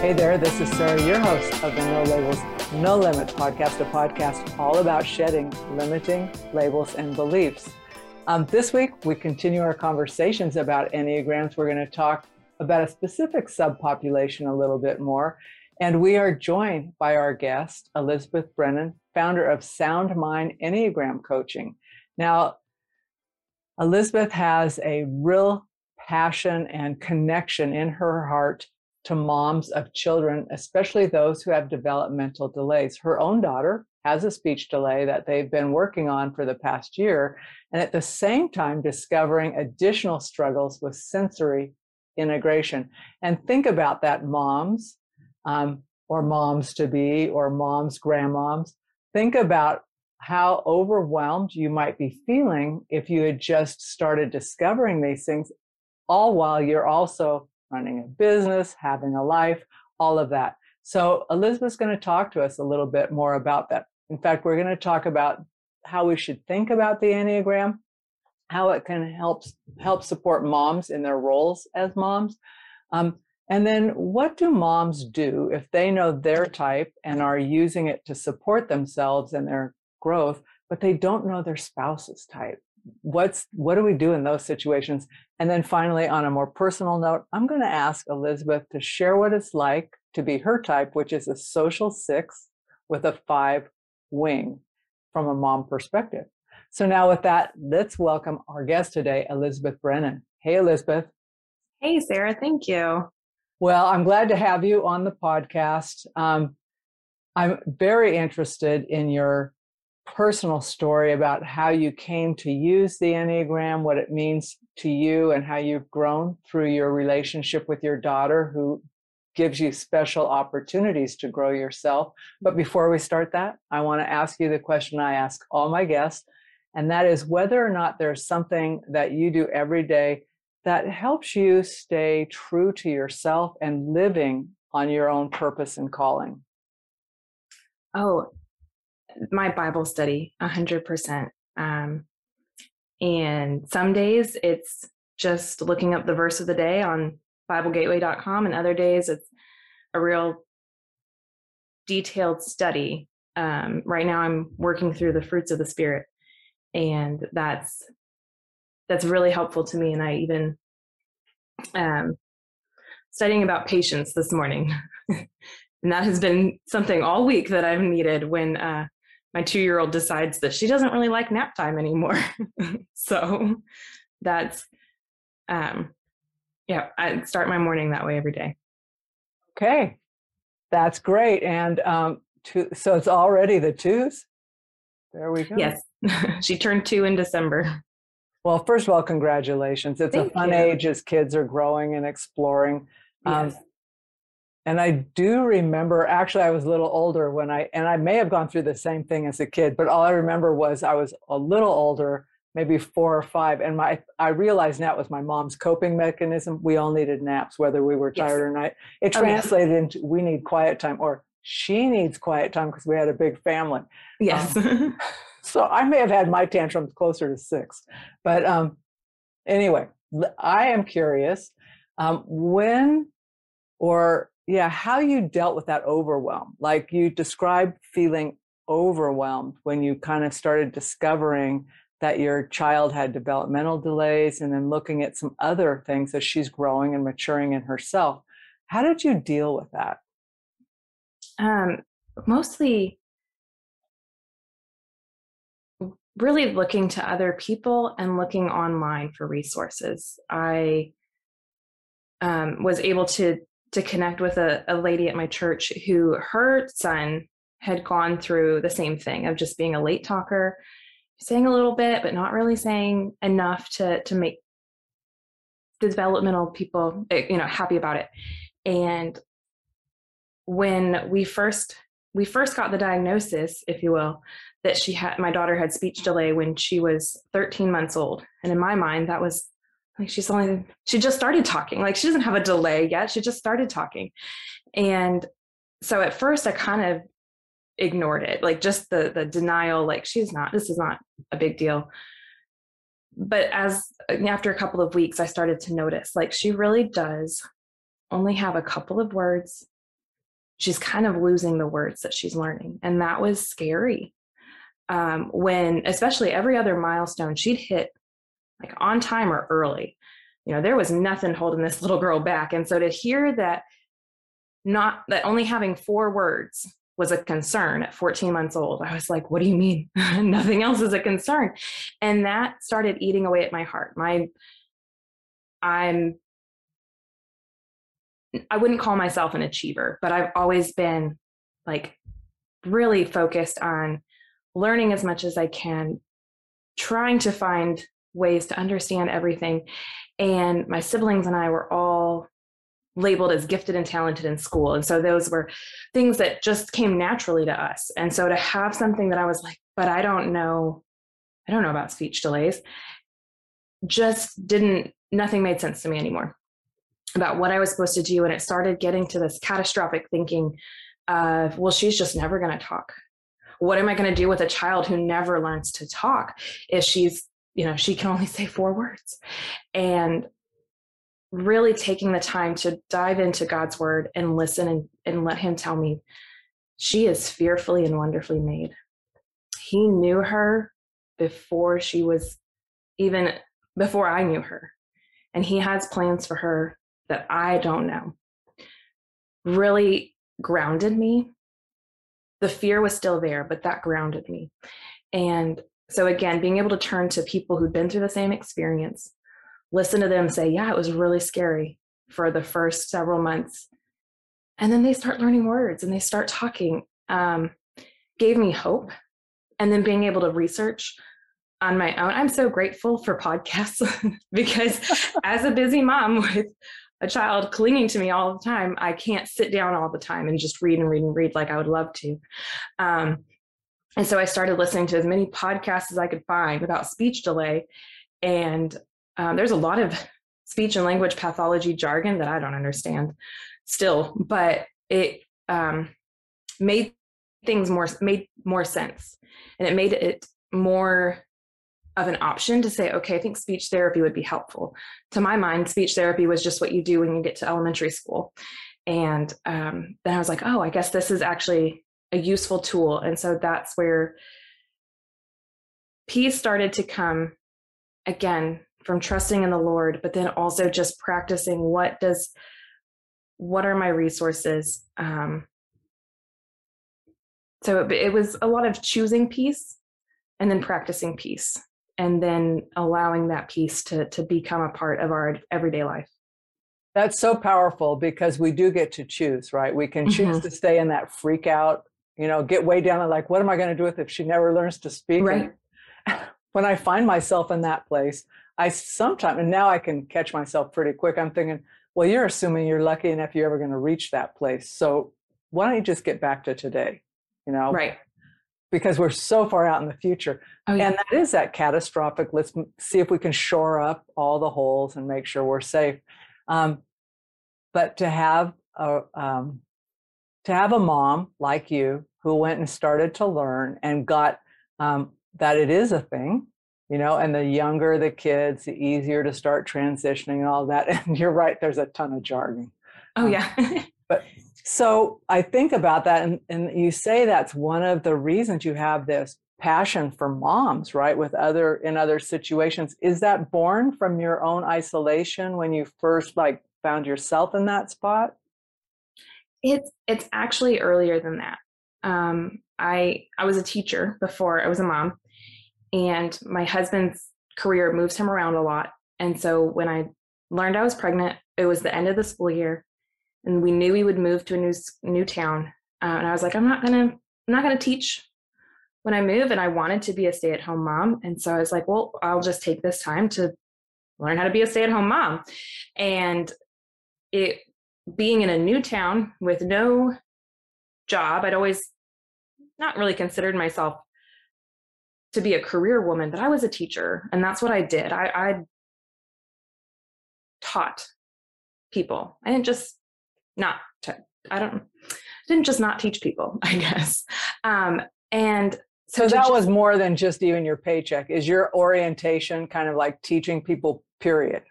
Hey there, this is Sarah, your host of the No Labels, No Limits podcast, a podcast all about shedding, limiting labels and beliefs. This week, we continue our conversations about Enneagrams. We're going to talk about a specific subpopulation a little bit more. And we are joined by our guest, Elizabeth Brennan, founder of Sound Mind Enneagram Coaching. Now, Elizabeth has a real passion and connection in her heart to moms of children, especially those who have developmental delays. Her own daughter has a speech delay that they've been working on for the past year, and at the same time discovering additional struggles with sensory integration. And think about that, moms. Or moms-to-be, or moms, grandmoms. Think about how overwhelmed you might be feeling if you had just started discovering these things, all while you're also running a business, having a life, all of that. So Elizabeth's going to talk to us a little bit more about that. In fact, we're going to talk about how we should think about the Enneagram, how it can help support moms in their roles as moms. And then what do moms do if they know their type and are using it to support themselves and their growth, but they don't know their spouse's type? What do we do in those situations? And then finally, on a more personal note, I'm going to ask Elizabeth to share what it's like to be her type, which is a social 6 with a 5 wing from a mom perspective. So now with that, let's welcome our guest today, Elizabeth Brennan. Hey, Elizabeth. Hey, Sarah. Thank you. Well, I'm glad to have you on the podcast. I'm very interested in your personal story about how you came to use the Enneagram, what it means to you, and how you've grown through your relationship with your daughter, who gives you special opportunities to grow yourself. But before we start that, I want to ask you the question I ask all my guests, and that is whether or not there's something that you do every day that helps you stay true to yourself and living on your own purpose and calling. Oh, my Bible study, 100%. And some days it's just looking up the verse of the day on BibleGateway.com, and other days it's a real detailed study. Right now I'm working through the fruits of the Spirit, and that's really helpful to me. And I even studying about patience this morning. And that has been something all week that I've needed when my 2-year-old decides that she doesn't really like nap time anymore. So that's, I start my morning that way every day. Okay. That's great. And so it's already the 2s. There we go. Yes. She turned 2 in December. Well, first of all, congratulations. It's a fun age as kids are growing and exploring. Yes. And I do remember, actually, I was a little older when I may have gone through the same thing as a kid, but all I remember was I was a little older, maybe 4 or 5. And I realized that was my mom's coping mechanism. We all needed naps, whether we were tired or not. It translated into we need quiet time, or she needs quiet time, because we had a big family. Yes. So I may have had my tantrums closer to 6, but anyway, I am curious how you dealt with that overwhelm. Like you described feeling overwhelmed when you kind of started discovering that your child had developmental delays, and then looking at some other things as she's growing and maturing in herself. How did you deal with that? Mostly really looking to other people and looking online for resources. I was able to connect with a lady at my church who, her son had gone through the same thing of just being a late talker, saying a little bit, but not really saying enough to make developmental people, happy about it. And when we first got the diagnosis, if you will, that my daughter had speech delay when she was 13 months old. And in my mind, that was like, she just started talking. Like, she doesn't have a delay yet. She just started talking. And so at first I kind of ignored it, like just the denial, like this is not a big deal. But after a couple of weeks, I started to notice, like, she really does only have a couple of words. She's kind of losing the words that she's learning. And that was scary. When especially every other milestone she'd hit, like on time or early, there was nothing holding this little girl back. And so to hear that only having four words was a concern at 14 months old, I was like, what do you mean? Nothing else is a concern. And that started eating away at my heart. I wouldn't call myself an achiever, but I've always been like really focused on learning as much as I can, trying to find ways to understand everything. And my siblings and I were all labeled as gifted and talented in school. And so those were things that just came naturally to us. And so to have something that I was like, but I don't know about speech delays, nothing made sense to me anymore about what I was supposed to do. And it started getting to this catastrophic thinking of, well, she's just never going to talk. What am I going to do with a child who never learns to talk if she can only say four words? And really taking the time to dive into God's word and listen and let him tell me, she is fearfully and wonderfully made. He knew her before I knew her. And he has plans for her that I don't know. Really grounded me. The fear was still there, but that grounded me. And so again, being able to turn to people who'd been through the same experience, listen to them say, yeah, it was really scary for the first several months. And then they start learning words and they start talking, gave me hope. And then being able to research on my own. I'm so grateful for podcasts because as a busy mom with a child clinging to me all the time, I can't sit down all the time and just read and read and read like I would love to. And so I started listening to as many podcasts as I could find about speech delay. And there's a lot of speech and language pathology jargon that I don't understand still, but it made more sense. And it made it more of an option to say, okay, I think speech therapy would be helpful. To my mind, speech therapy was just what you do when you get to elementary school. And then I was like, oh, I guess this is actually a useful tool. And so that's where peace started to come, again, from trusting in the Lord, but then also just practicing what are my resources? So it was a lot of choosing peace and then practicing peace, and then allowing that peace to become a part of our everyday life. That's so powerful because we do get to choose, right? We can choose to stay in that freak out, get way down and like, what am I going to do with if she never learns to speak? Right. When I find myself in that place, and now I can catch myself pretty quick. I'm thinking, well, you're assuming you're lucky enough you're ever going to reach that place. So why don't you just get back to today? Right. Because we're so far out in the future. Oh, yeah. And that is that catastrophic. Let's see if we can shore up all the holes and make sure we're safe. But to have a mom like you who went and started to learn and got that it is a thing, and the younger the kids, the easier to start transitioning and all that. And you're right, there's a ton of jargon. Oh, yeah. But so I think about that, and you say that's one of the reasons you have this passion for moms, right? In other situations, is that born from your own isolation when you first like found yourself in that spot? It's actually earlier than that. I was a teacher before I was a mom, and my husband's career moves him around a lot. And so when I learned I was pregnant, it was the end of the school year. And we knew we would move to a new town. And I was like, I'm not gonna teach when I move. And I wanted to be a stay-at-home mom. And so I was like, well, I'll just take this time to learn how to be a stay-at-home mom. And being in a new town with no job. I'd always not really considered myself to be a career woman, but I was a teacher, and that's what I did. I taught people. I didn't just not, I didn't just not teach people, I guess. And so that was more than just even your paycheck. Is your orientation kind of like teaching people, period?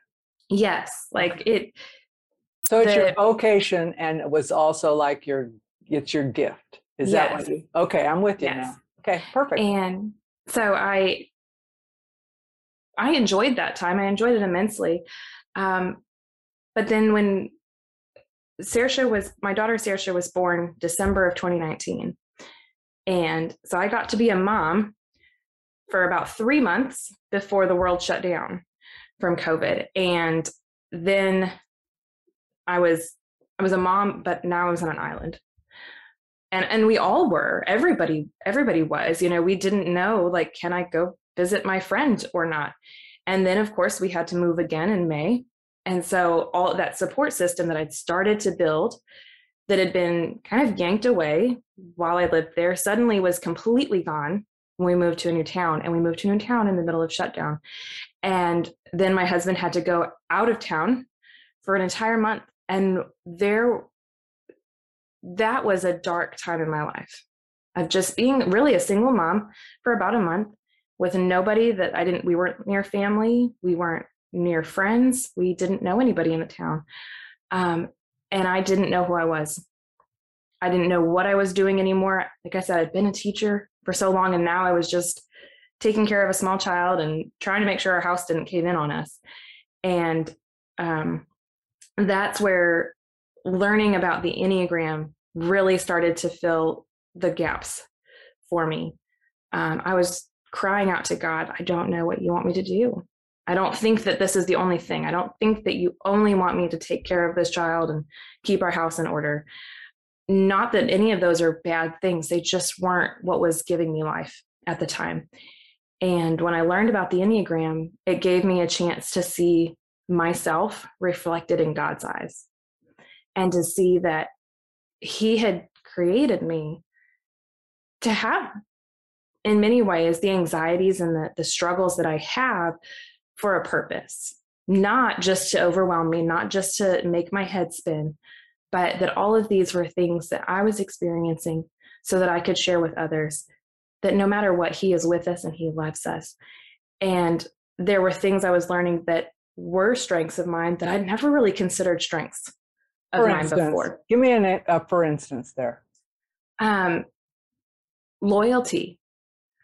Yes. Like it. So it's your vocation, and it was also like it's your gift. Is that what you, okay. I'm with you now. Okay. Perfect. And so I enjoyed that time. I enjoyed it immensely. But then when my daughter Saoirse was born December of 2019. And so I got to be a mom for about 3 months before the world shut down from COVID. And then I was a mom, but now I was on an island. And we all were, everybody was, we didn't know, like, can I go visit my friend or not? And then of course we had to move again in May. And so all that support system that I'd started to build that had been kind of yanked away while I lived there suddenly was completely gone when we moved to a new town, and we moved to a new town in the middle of shutdown. And then my husband had to go out of town for an entire month. And that was a dark time in my life of just being really a single mom for about a month with nobody that we weren't near family. We weren't near friends. We didn't know anybody in the town. And I didn't know who I was. I didn't know what I was doing anymore. Like I said, I'd been a teacher for so long, and now I was just taking care of a small child and trying to make sure our house didn't cave in on us. And that's where learning about the Enneagram really started to fill the gaps for me. I was crying out to God, I don't know what you want me to do. I don't think that this is the only thing. I don't think that you only want me to take care of this child and keep our house in order. Not that any of those are bad things. They just weren't what was giving me life at the time. And when I learned about the Enneagram, it gave me a chance to see myself reflected in God's eyes and to see that He had created me to have, in many ways, the anxieties and the struggles that I have for a purpose, not just to overwhelm me, not just to make my head spin, but that all of these were things that I was experiencing so that I could share with others that no matter what, He is with us and He loves us. And there were things I was learning that were strengths of mine that I'd never really considered strengths of mine before. Give me a for instance there. Loyalty.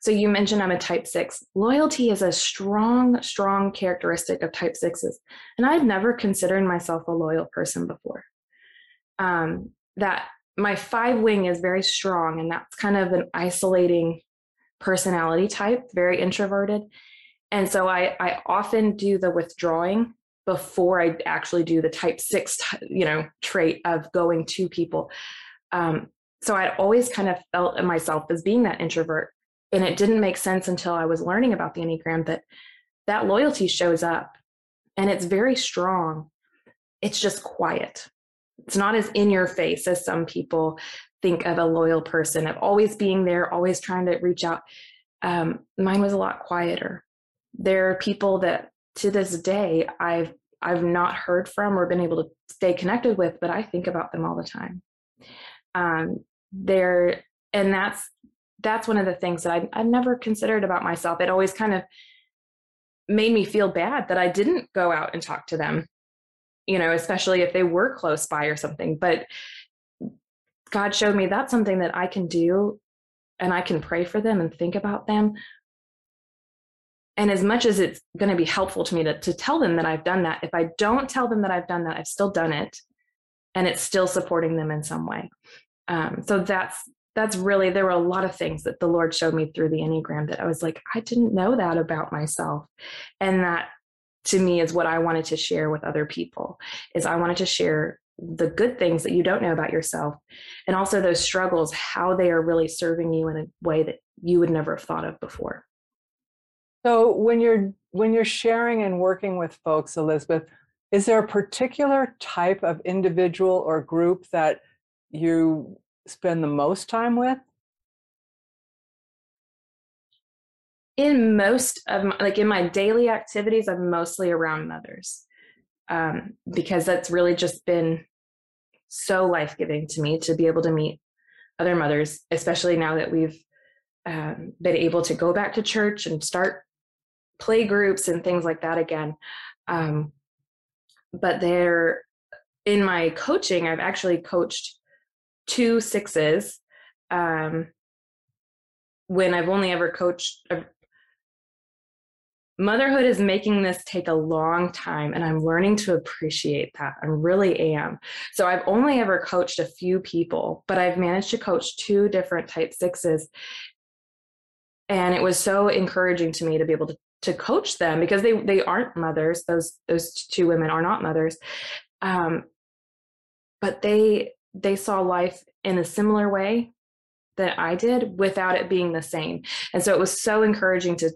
So you mentioned I'm a type 6. Loyalty is a strong, strong characteristic of type 6s. And I've never considered myself a loyal person before. That my 5 wing is very strong, and that's kind of an isolating personality type, very introverted. And so I often do the withdrawing before I actually do the type 6, trait of going to people. So I'd always kind of felt myself as being that introvert. And it didn't make sense until I was learning about the Enneagram that loyalty shows up, and it's very strong. It's just quiet. It's not as in your face as some people think of a loyal person, of always being there, always trying to reach out. Mine was a lot quieter. There are people that to this day I've not heard from or been able to stay connected with, but I think about them all the time. And that's one of the things that I've never considered about myself. It always kind of made me feel bad that I didn't go out and talk to them, especially if they were close by or something. But God showed me that's something that I can do, and I can pray for them and think about them. And as much as it's going to be helpful to me to tell them that I've done that, if I don't tell them that I've done that, I've still done it, and it's still supporting them in some way. So that's really, there were a lot of things that the Lord showed me through the Enneagram that I was like, I didn't know that about myself. And that to me is what I wanted to share with other people, is I wanted to share the good things that you don't know about yourself, and also those struggles, how they are really serving you in a way that you would never have thought of before. So when you're sharing and working with folks, Elizabeth, is there a particular type of individual or group that you spend the most time with? In most of my, like in my daily activities, I'm mostly around mothers, because that's really just been so life-giving to me to be able to meet other mothers, especially now that we've been able to go back to church and start play groups and things like that again. But they're in my coaching, I've actually coached 2 6s when I've only ever coached. Motherhood is making this take a long time, and I'm learning to appreciate that. I really am. So I've only ever coached a few people, but I've managed to coach 2 different type 6s. And it was so encouraging to me to be able to coach them, because they aren't mothers. Those 2 women are not mothers. But they saw life in a similar way that I did without it being the same. And so it was so encouraging to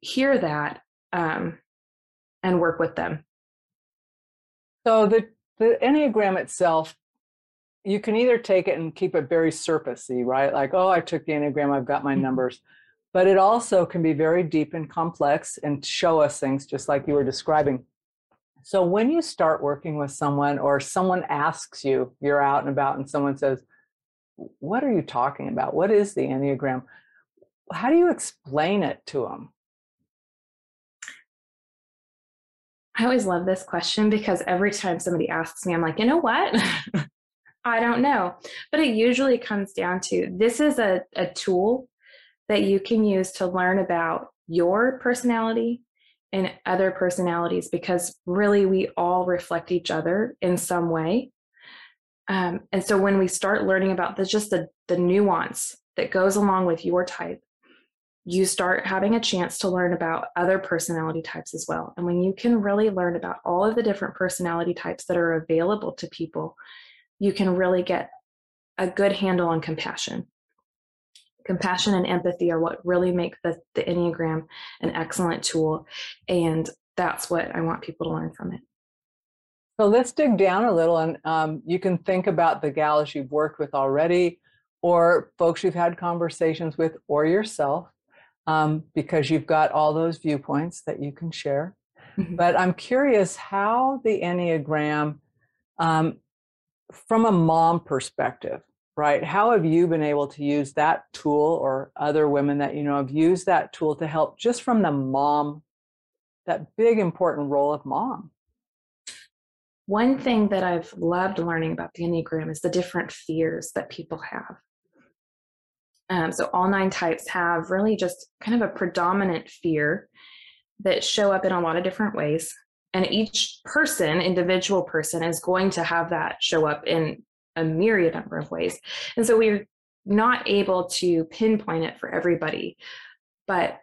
hear that and work with them. So the Enneagram itself, you can either take it and keep it very surfacey, right? Like, oh, I took the Enneagram, I've got my numbers. But it also can be very deep and complex and show us things just like you were describing. So when you start working with someone, or someone asks you, you're out and about and someone says, what are you talking about? What is the Enneagram? How do you explain it to them? I always love this question, because every time somebody asks me, I'm like, you know what? I don't know. But it usually comes down to, this is a tool that you can use to learn about your personality and other personalities, because really we all reflect each other in some way. And so when we start learning about the nuance that goes along with your type, you start having a chance to learn about other personality types as well. And when you can really learn about all of the different personality types that are available to people, you can really get a good handle on compassion. Compassion and empathy are what really make the Enneagram an excellent tool. And that's what I want people to learn from it. So let's dig down a little, and you can think about the gals you've worked with already, or folks you've had conversations with, or yourself. Because you've got all those viewpoints that you can share. But I'm curious how the Enneagram, from a mom perspective, right? How have you been able to use that tool, or other women that you know have used that tool to help, just from the mom, that big important role of mom? One thing that I've loved learning about the Enneagram is the different fears that people have. So all 9 types have really just kind of a predominant fear that show up in a lot of different ways. And each person, individual person, is going to have that show up in a myriad number of ways. And so we're not able to pinpoint it for everybody. But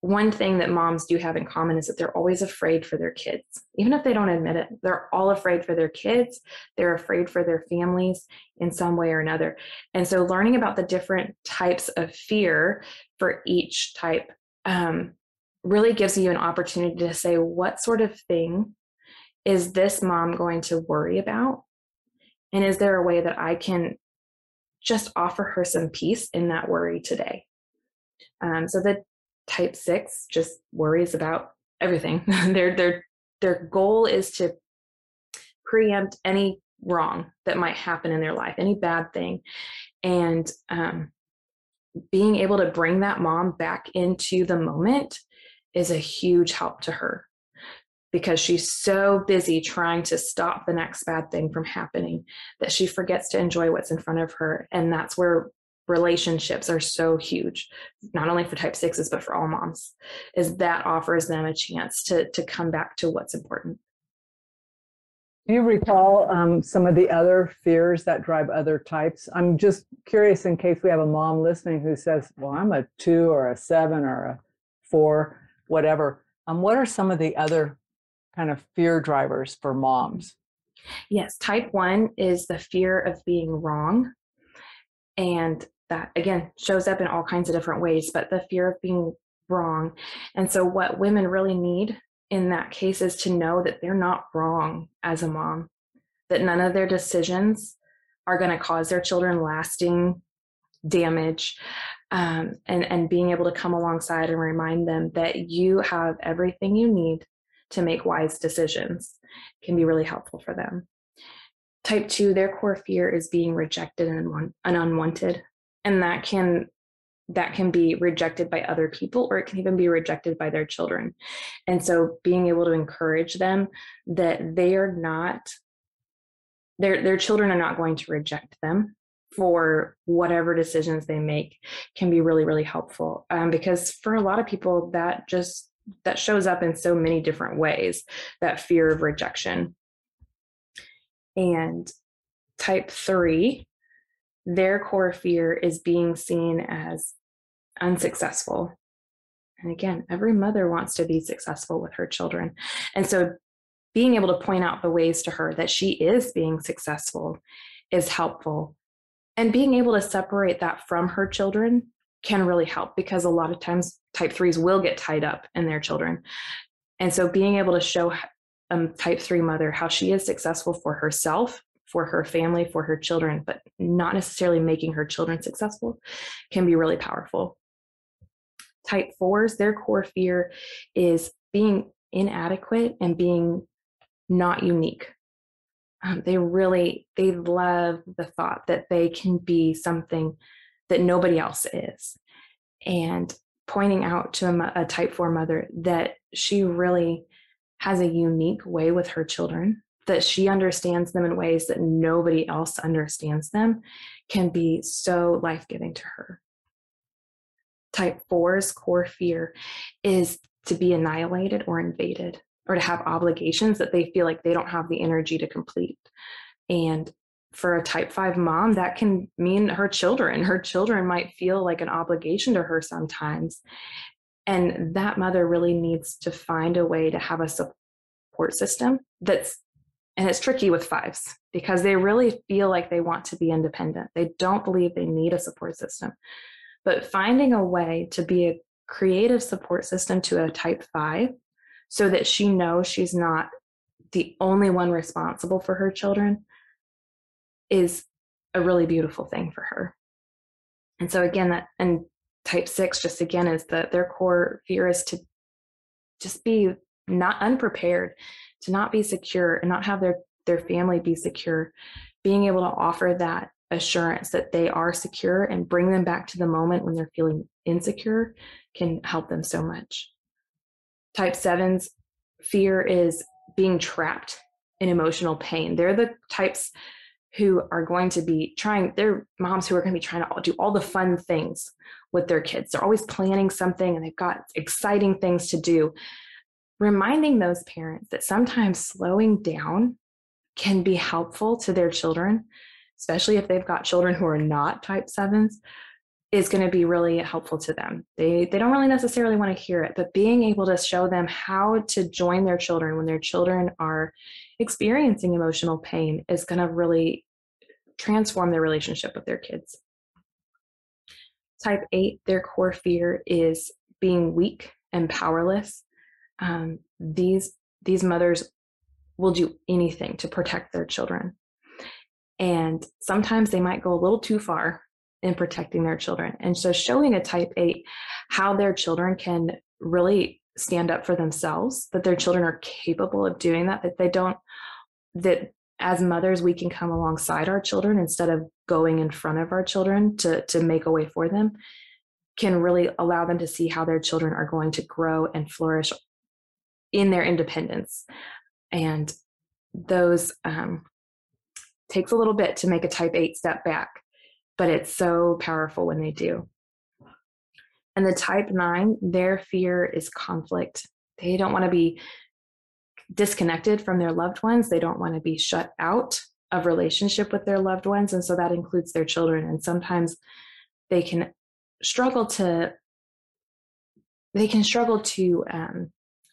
one thing that moms do have in common is that they're always afraid for their kids. Even if they don't admit it, they're all afraid for their kids. They're afraid for their families in some way or another. And so learning about the different types of fear for each type really gives you an opportunity to say, what sort of thing is this mom going to worry about? And is there a way that I can just offer her some peace in that worry today? So that Type 6 just worries about everything. Their goal is to preempt any wrong that might happen in their life, any bad thing. And being able to bring that mom back into the moment is a huge help to her, because she's so busy trying to stop the next bad thing from happening that she forgets to enjoy what's in front of her. And that's where relationships are so huge, not only for type 6s, but for all moms, is that offers them a chance to come back to what's important. Do you recall some of the other fears that drive other types? I'm just curious, in case we have a mom listening who says, well, I'm a 2 or a 7 or a 4, whatever. What are some of the other kind of fear drivers for moms? Yes, type 1 is the fear of being wrong. And that, again, shows up in all kinds of different ways, but the fear of being wrong. And so what women really need in that case is to know that they're not wrong as a mom, that none of their decisions are going to cause their children lasting damage, and being able to come alongside and remind them that you have everything you need to make wise decisions can be really helpful for them. Type 2, their core fear is being rejected and unwanted, and that can be rejected by other people, or it can even be rejected by their children. And so being able to encourage them that they are not, their children are not going to reject them for whatever decisions they make can be really, really helpful. Because for a lot of people, that shows up in so many different ways, that fear of rejection. And type 3, their core fear is being seen as unsuccessful. And again, every mother wants to be successful with her children. And so being able to point out the ways to her that she is being successful is helpful. And being able to separate that from her children can really help, because a lot of times type 3s will get tied up in their children. And so being able to show type 3 mother how she is successful for herself, for her family, for her children, but not necessarily making her children successful can be really powerful. Type 4s, their core fear is being inadequate and being not unique. They love the thought that they can be something that nobody else is. And pointing out to a type 4 mother that she really has a unique way with her children, that she understands them in ways that nobody else understands them, can be so life-giving to her. Type 4's core fear is to be annihilated or invaded, or to have obligations that they feel like they don't have the energy to complete. And for a type 5 mom, that can mean her children might feel like an obligation to her sometimes. And that mother really needs to find a way to have a support system and it's tricky with 5s, because they really feel like they want to be independent. They don't believe they need a support system. But finding a way to be a creative support system to a type 5, so that she knows she's not the only one responsible for her children, is a really beautiful thing for her. And so again, and type 6 just again is that their core fear is to just be not unprepared, to not be secure and not have their family be secure. Being able to offer that assurance that they are secure and bring them back to the moment when they're feeling insecure can help them so much. Type 7's fear is being trapped in emotional pain. They're the types who are going to be they're moms who are going to be trying to do all the fun things with their kids. They're always planning something and they've got exciting things to do. Reminding those parents that sometimes slowing down can be helpful to their children, especially if they've got children who are not type 7s, is going to be really helpful to them. They don't really necessarily want to hear it, but being able to show them how to join their children when their children are experiencing emotional pain is going to really transform their relationship with their kids. Type 8, their core fear is being weak and powerless. These mothers will do anything to protect their children. And sometimes they might go a little too far in protecting their children. And so showing a type 8 how their children can really stand up for themselves, that their children are capable of doing that as mothers, we can come alongside our children instead of going in front of our children to make a way for them, can really allow them to see how their children are going to grow and flourish in their independence. And those takes a little bit to make a type 8 step back, but it's so powerful when they do. And the type 9, their fear is conflict. They don't want to be disconnected from their loved ones. They don't want to be shut out of relationship with their loved ones. And so that includes their children. And sometimes they can struggle to,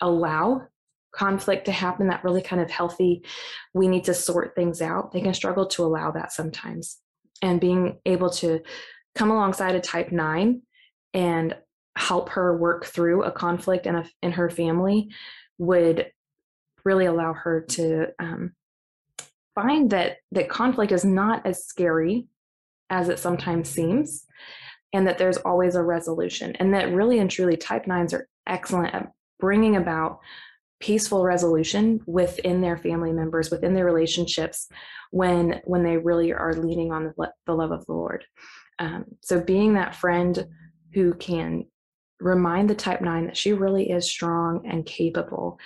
allow conflict to happen, that really kind of healthy, we need to sort things out. They can struggle to allow that sometimes. And being able to come alongside a type 9 and help her work through a conflict in her family would really allow her to find that conflict is not as scary as it sometimes seems, and that there's always a resolution, and that really and truly type 9s are excellent at bringing about peaceful resolution within their family members, within their relationships, when they really are leaning on the love of the Lord. So being that friend who can remind the type 9 that she really is strong and capable,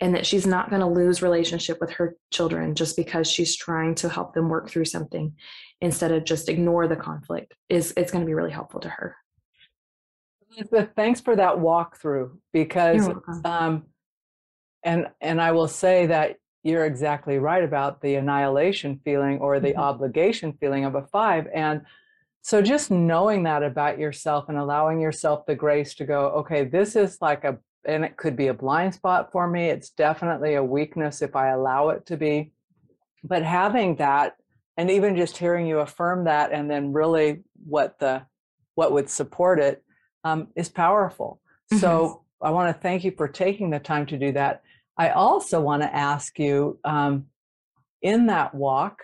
and that she's not going to lose relationship with her children just because she's trying to help them work through something instead of just ignore the conflict, it's going to be really helpful to her. Elizabeth, thanks for that walkthrough, because and I will say that you're exactly right about the annihilation feeling or the obligation feeling of a 5. And so just knowing that about yourself and allowing yourself the grace to go, okay, this is like a, and it could be a blind spot for me. It's definitely a weakness if I allow it to be. But having that, and even just hearing you affirm that, and then really what would support it is powerful. Mm-hmm. So I want to thank you for taking the time to do that. I also want to ask you, in that walk,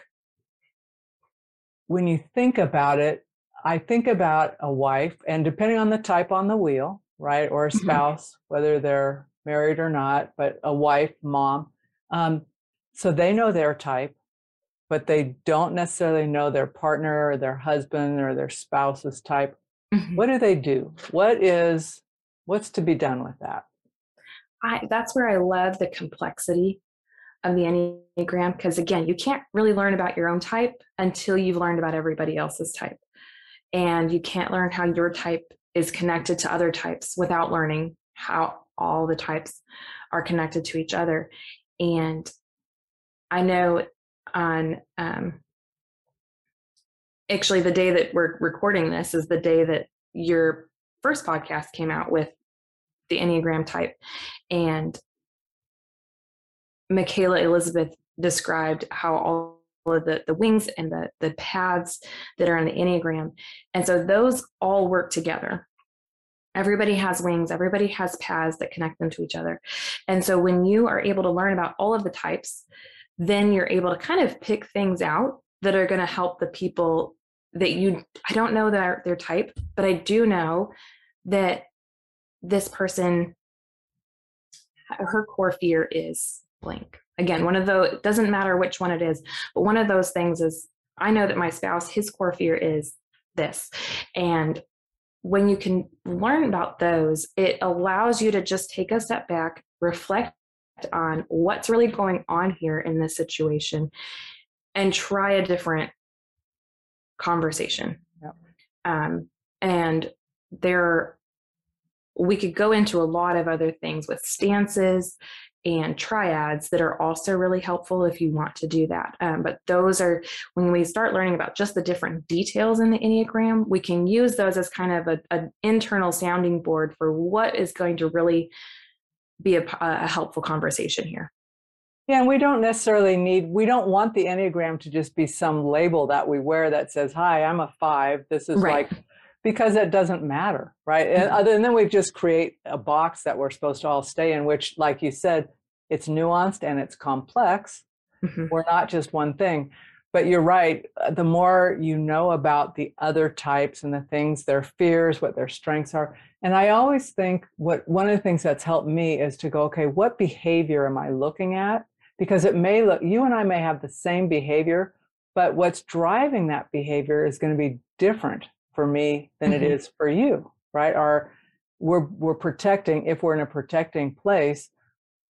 when you think about it, I think about a wife, and depending on the type on the wheel, right, or a spouse, whether they're married or not, but a wife, mom. So they know their type, but they don't necessarily know their partner or their husband or their spouse's type. Mm-hmm. What do they do? What's to be done with that? That's where I love the complexity of the Enneagram, because again, you can't really learn about your own type until you've learned about everybody else's type. And you can't learn how your type is connected to other types without learning how all the types are connected to each other. And I know on, actually the day that we're recording this is the day that your first podcast came out with the Enneagram type, and Michaela Elizabeth described how all of the wings and the paths that are in the Enneagram. And so those all work together. Everybody has wings, everybody has paths that connect them to each other. And so when you are able to learn about all of the types, then you're able to kind of pick things out that are going to help the people that you, I don't know their type, but I do know that this person, her core fear is blank. Again, one of those, it doesn't matter which one it is, but one of those things is, I know that my spouse, his core fear is this. And when you can learn about those, it allows you to just take a step back, reflect on what's really going on here in this situation, and try a different conversation. Yep. And we could go into a lot of other things with stances and triads that are also really helpful if you want to do that. But those are, when we start learning about just the different details in the Enneagram, we can use those as kind of an internal sounding board for what is going to really be a helpful conversation here. Yeah, and we don't want the Enneagram to just be some label that we wear that says, hi, I'm a 5. This is right. Because it doesn't matter, right? And other than we just create a box that we're supposed to all stay in, which, like you said, it's nuanced and it's complex. Mm-hmm. We're not just one thing. But you're right. The more you know about the other types and the things, their fears, what their strengths are. And I always think one of the things that's helped me is to go, okay, what behavior am I looking at? Because you and I may have the same behavior, but what's driving that behavior is going to be different for me than it is for you, right? Or we're protecting, if we're in a protecting place,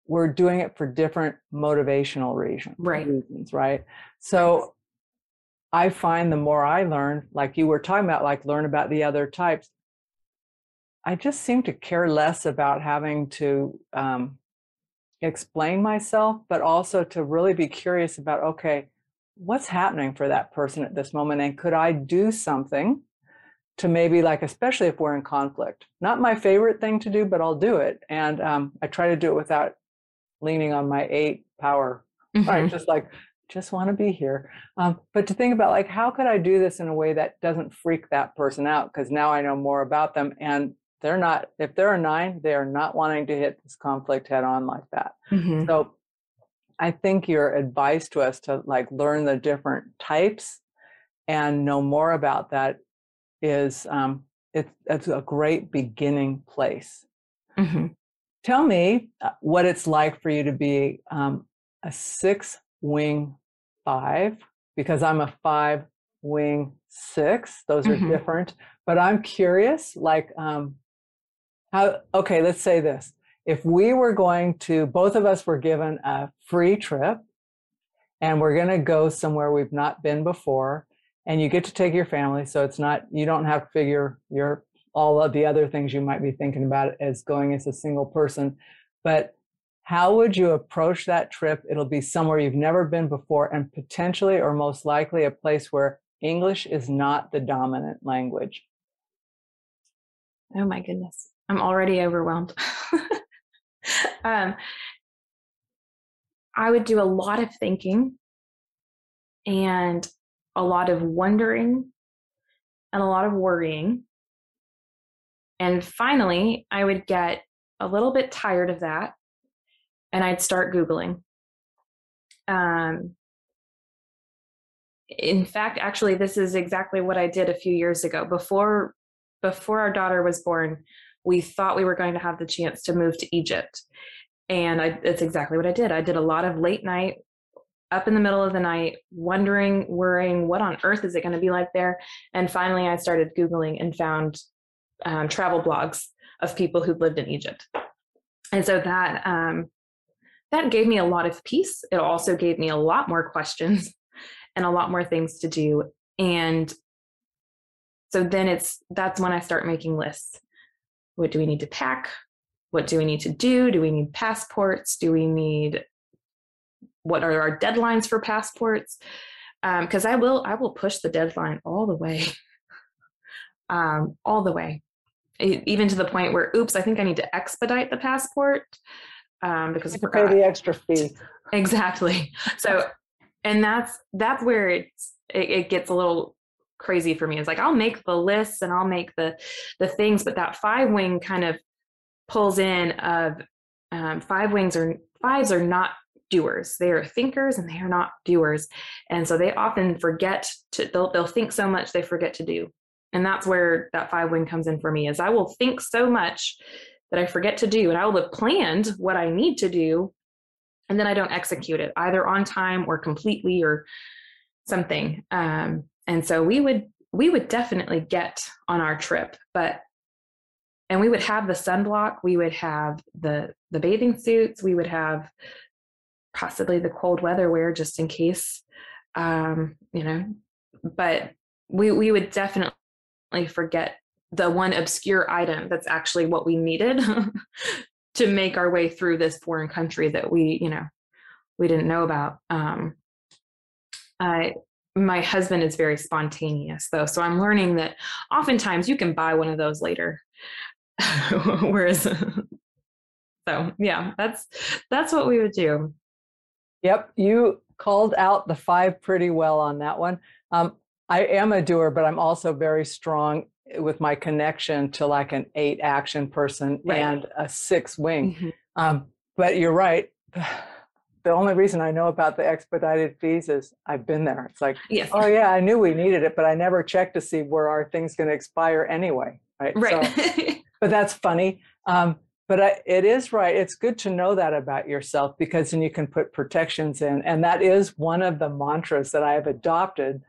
we're doing it for different motivational reasons, right? So I find the more I learn, like you were talking about, like learn about the other types, I just seem to care less about having to explain myself, but also to really be curious about, okay, what's happening for that person at this moment? And could I do something to maybe, like, especially if we're in conflict, not my favorite thing to do, but I'll do it. And I try to do it without leaning on my 8 power, right? Just want to be here. But to think about, like, how could I do this in a way that doesn't freak that person out? Because now I know more about them, and they're not, if they're a 9, they are not wanting to hit this conflict head on like that. Mm-hmm. So I think your advice to us to like learn the different types and know more about that is it's a great beginning place. Mm-hmm. Tell me what it's like for you to be a 6-wing 5, because I'm a 5-wing 6. Those are mm-hmm. different, but I'm curious, like how, okay, let's say this. If we were going to, both of us were given a free trip and we're going to go somewhere we've not been before, and you get to take your family. So it's not, you don't have to figure your, all of the other things you might be thinking about as going as a single person, but how would you approach that trip? It'll be somewhere you've never been before and potentially or most likely a place where English is not the dominant language. Oh my goodness. I'm already overwhelmed. I would do a lot of thinking and a lot of wondering and a lot of worrying. And finally, I would get a little bit tired of that and I'd start Googling. In fact, actually, this is exactly what I did a few years ago. Before our daughter was born, we thought we were going to have the chance to move to Egypt. And that's exactly what I did. I did a lot of late night, up in the middle of the night, wondering, worrying, what on earth is it going to be like there? And finally, I started Googling and found travel blogs of people who'd lived in Egypt. And so that gave me a lot of peace. It also gave me a lot more questions and a lot more things to do. And so then that's when I start making lists. What do we need to pack? What do we need to do? Do we need passports? What are our deadlines for passports? Because I will push the deadline all the way, even to the point where, oops, I think I need to expedite the passport because I forgot to pay the extra fee. Exactly. So, and that's where it gets a little crazy for me. It's like, I'll make the lists and I'll make the things, but that 5-wing kind of pulls in of 5s are not doers. They are thinkers and they are not doers. And so they often forget they'll think so much, they forget to do. And that's where that 5-wing comes in for me, is I will think so much that I forget to do, and I will have planned what I need to do, and then I don't execute it either on time or completely or something. And so we would definitely get on our trip, and we would have the sunblock, we would have the bathing suits, we would have possibly the cold weather wear just in case, but we would definitely forget the one obscure item that's actually what we needed to make our way through this foreign country that we didn't know about. My husband is very spontaneous though. So I'm learning that oftentimes you can buy one of those later. Whereas, so yeah, that's what we would do. Yep. You called out the 5 pretty well on that one. I am a doer, but I'm also very strong with my connection to like an 8 action person, right, and a 6-wing. Mm-hmm. But you're right. The only reason I know about the expedited fees is I've been there. It's like, yes. Oh yeah, I knew we needed it, but I never checked to see where our thing's going to expire anyway. Right. So, but that's funny. But it is right. It's good to know that about yourself, because then you can put protections in. And that is one of the mantras that I have adopted,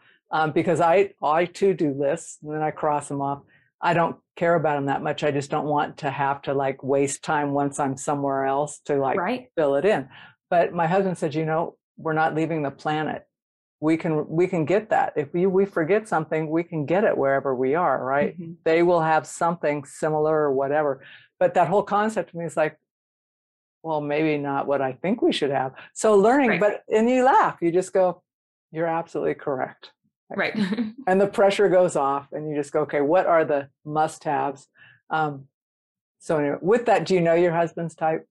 because I too do lists and then I cross them off. I don't care about them that much. I just don't want to have to like waste time once I'm somewhere else to like fill it in. But my husband said, we're not leaving the planet. We can get that. If we forget something, we can get it wherever we are, right? Mm-hmm. They will have something similar or whatever. But that whole concept to me is like, well, maybe not what I think we should have. So learning, and you laugh, you just go, you're absolutely correct. Right. And the pressure goes off and you just go, okay, what are the must-haves? So anyway, with that, do you know your husband's type?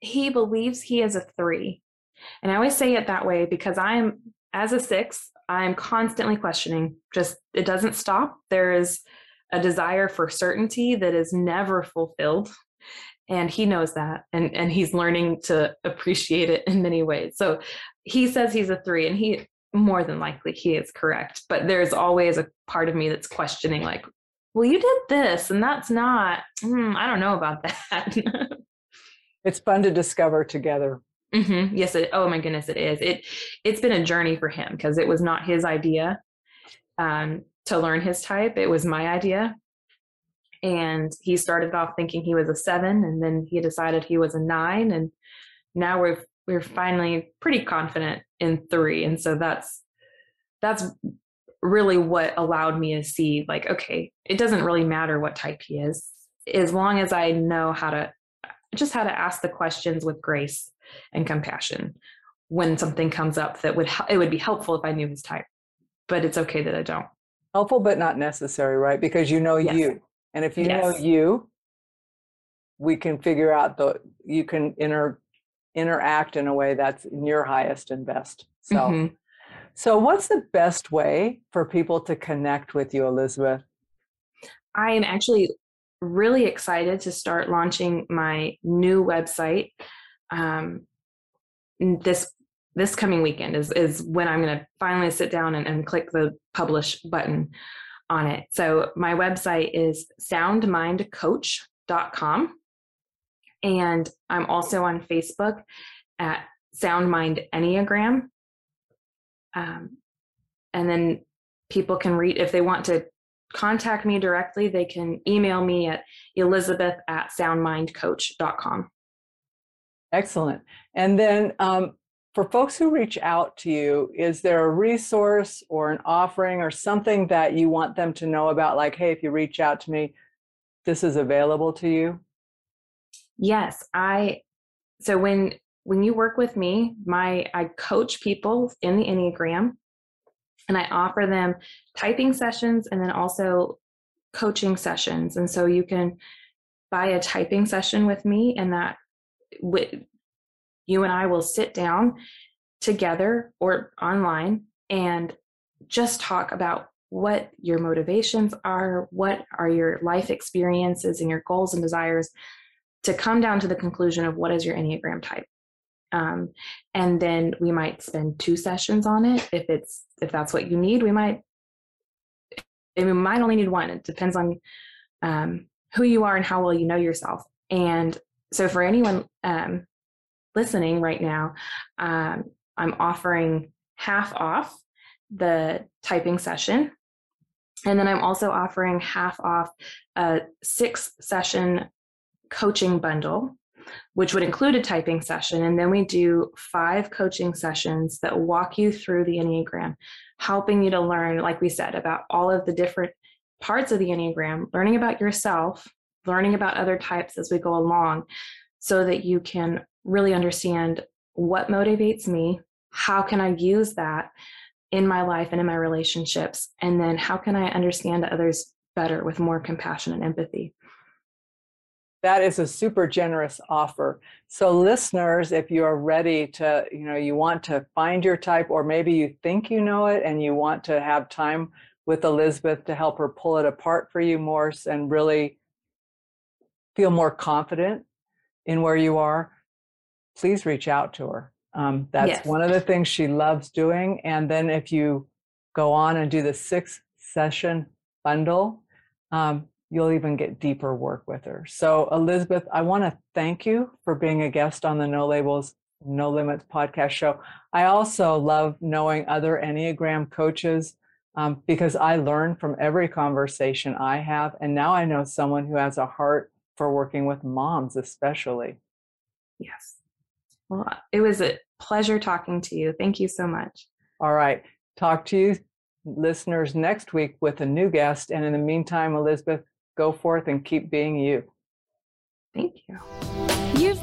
He believes he is a 3. And I always say it that way because as a 6, I'm constantly questioning. Just, it doesn't stop. There is a desire for certainty that is never fulfilled. And he knows that, and he's learning to appreciate it in many ways. So he says he's a three, and he more than likely he is correct. But there's always a part of me that's questioning, like, well, you did this and that's not, I don't know about that. It's fun to discover together. Mm-hmm. Yes. Oh my goodness, it is. It's been a journey for him because it was not his idea to learn his type. It was my idea. And he started off thinking he was a 7, and then he decided he was a 9. And now we're finally pretty confident in 3. And so that's really what allowed me to see, like, okay, it doesn't really matter what type he is, as long as I know how to ask the questions with grace and compassion when something comes up that it would be helpful if I knew his type, but it's okay that I don't. Helpful, but not necessary, right? Because you know yes. you. And if you yes. know you, we can figure out you can interact in a way that's in your highest and best. So, mm-hmm. So what's the best way for people to connect with you, Elizabeth? I am actually really excited to start launching my new website. This coming weekend is when I'm going to finally sit down and click the publish button on it. So my website is soundmindcoach.com. And I'm also on Facebook at Sound Mind Enneagram. And then people can read, if they want to contact me directly, they can email me at elizabeth@soundmindcoach.com. Excellent. And then, for folks who reach out to you, is there a resource or an offering or something that you want them to know about? Like, hey, if you reach out to me, this is available to you? Yes. So when you work with me, I coach people in the Enneagram, and I offer them typing sessions and then also coaching sessions. And so you can buy a typing session with me, and that you and I will sit down together or online and just talk about what your motivations are, what are your life experiences and your goals and desires, to come down to the conclusion of what is your Enneagram type. And then we might spend 2 sessions on it. If that's what you need, we might only need 1. It depends on who you are and how well you know yourself. And so for anyone listening right now, I'm offering half off the typing session. And then I'm also offering half off a 6-session coaching bundle, which would include a typing session. And then we do 5 coaching sessions that walk you through the Enneagram, helping you to learn, like we said, about all of the different parts of the Enneagram, learning about yourself, learning about other types as we go along, so that you can really understand what motivates me, how can I use that in my life and in my relationships, and then how can I understand others better with more compassion and empathy. That is a super generous offer. So listeners, if you are ready to, you want to find your type, or maybe you think you know it and you want to have time with Elizabeth to help her pull it apart for you more and really feel more confident in where you are, please reach out to her. That's yes. one of the things she loves doing. And then if you go on and do the 6-session bundle, you'll even get deeper work with her. So Elizabeth, I want to thank you for being a guest on the No Labels, No Limits podcast show. I also love knowing other Enneagram coaches because I learn from every conversation I have. And now I know someone who has a heart for working with moms, especially. Yes. Well, it was a pleasure talking to you. Thank you so much. All right. Talk to you listeners next week with a new guest. And in the meantime, Elizabeth, go forth and keep being you. Thank you. You've